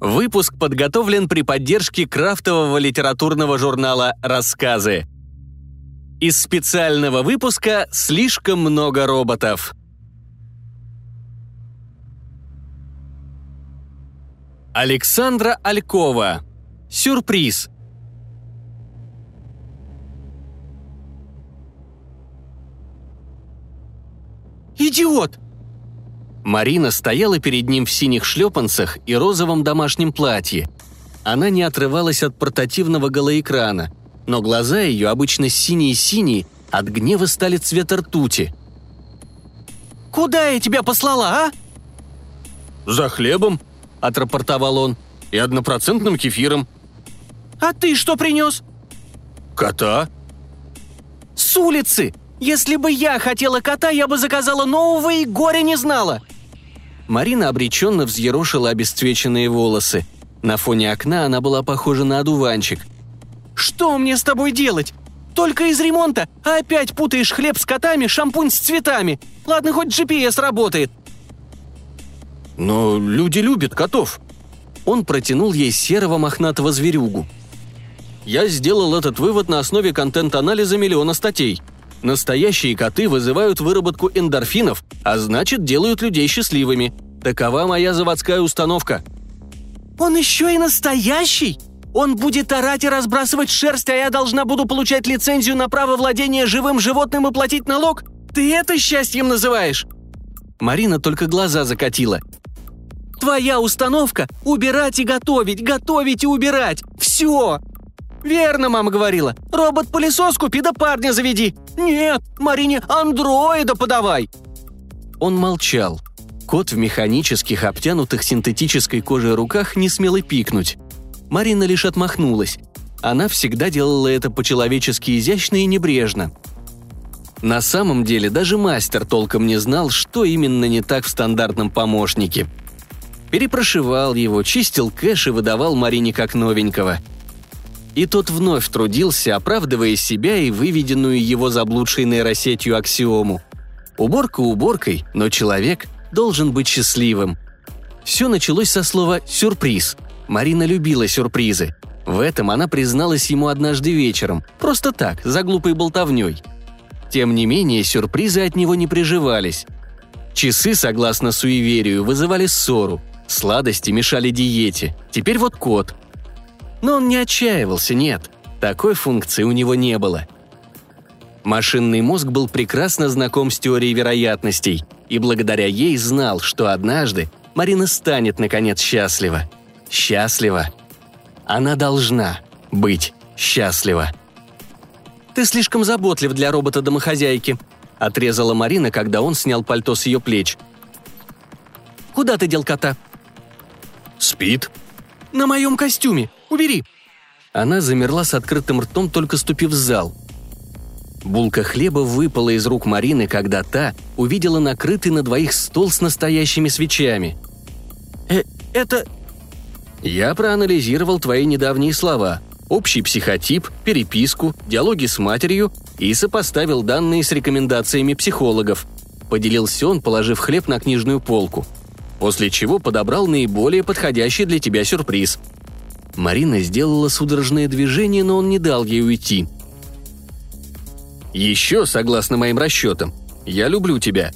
Выпуск подготовлен при поддержке крафтового литературного журнала «Рассказы». Из специального выпуска «Слишком много роботов». Александра Олькова. Сюрприз. «Идиот!» Марина стояла перед ним в синих шлепанцах и розовом домашнем платье. Она не отрывалась от портативного голоэкрана, но глаза ее, обычно синие-синие, от гнева стали цвета ртути. «Куда я тебя послала, а?» «За хлебом», – отрапортовал он, – «и однопроцентным кефиром». «А ты что принес?» «Кота». «С улицы! Если бы я хотела кота, я бы заказала нового и горя не знала!» Марина обреченно взъерошила обесцвеченные волосы. На фоне окна она была похожа на одуванчик. «Что мне с тобой делать? Только из ремонта, а опять путаешь хлеб с котами, шампунь с цветами. Ладно, хоть GPS работает». «Но люди любят котов». Он протянул ей серого мохнатого зверюгу. «Я сделал этот вывод на основе контент-анализа миллиона статей. Настоящие коты вызывают выработку эндорфинов, а значит, делают людей счастливыми. Такова моя заводская установка». «Он еще и настоящий? Он будет орать и разбрасывать шерсть, а я должна буду получать лицензию на право владения живым животным и платить налог? Ты это счастьем называешь?» Марина только глаза закатила. «Твоя установка – убирать и готовить, готовить и убирать. Все!» «Верно, мама говорила. Робот-пылесос купи да парня заведи. Нет, Марине андроида подавай!» Он молчал. Кот в механических, обтянутых синтетической кожей руках не смел и пикнуть. Марина лишь отмахнулась. Она всегда делала это по-человечески изящно и небрежно. На самом деле даже мастер толком не знал, что именно не так в стандартном помощнике. Перепрошивал его, чистил кэш и выдавал Марине как новенького. И тот вновь трудился, оправдывая себя и выведенную его заблудшей нейросетью аксиому. Уборка уборкой, но человек должен быть счастливым. Все началось со слова «сюрприз». Марина любила сюрпризы. В этом она призналась ему однажды вечером, просто так, за глупой болтовней. Тем не менее, сюрпризы от него не приживались. Часы, согласно суеверию, вызывали ссору, сладости мешали диете, теперь вот кот. Но он не отчаивался, нет. Такой функции у него не было. Машинный мозг был прекрасно знаком с теорией вероятностей, и благодаря ей знал, что однажды Марина станет, наконец, счастлива. Счастлива. Она должна быть счастлива. «Ты слишком заботлив для робота-домохозяйки», — отрезала Марина, когда он снял пальто с ее плеч. «Куда ты дел кота?» «Спит». «На моем костюме. Убери!» Она замерла с открытым ртом, только ступив в зал. Булка хлеба выпала из рук Марины, когда та увидела накрытый на двоих стол с настоящими свечами. «Это...» «Я проанализировал твои недавние слова, общий психотип, переписку, диалоги с матерью и сопоставил данные с рекомендациями психологов», — поделился он, положив хлеб на книжную полку. «После чего подобрал наиболее подходящий для тебя сюрприз». Марина сделала судорожное движение, но он не дал ей уйти. «Еще, согласно моим расчетам, я люблю тебя».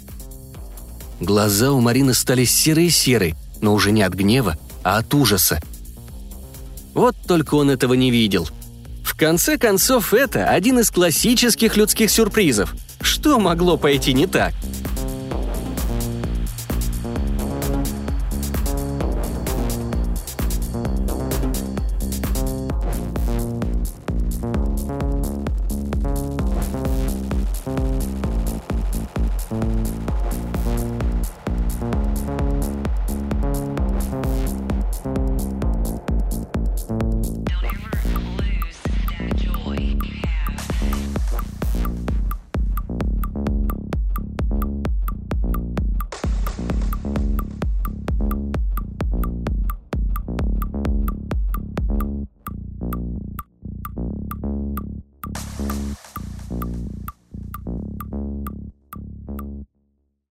Глаза у Марины стали серые-серые, но уже не от гнева, а от ужаса. Вот только он этого не видел. В конце концов, это один из классических людских сюрпризов. Что могло пойти не так?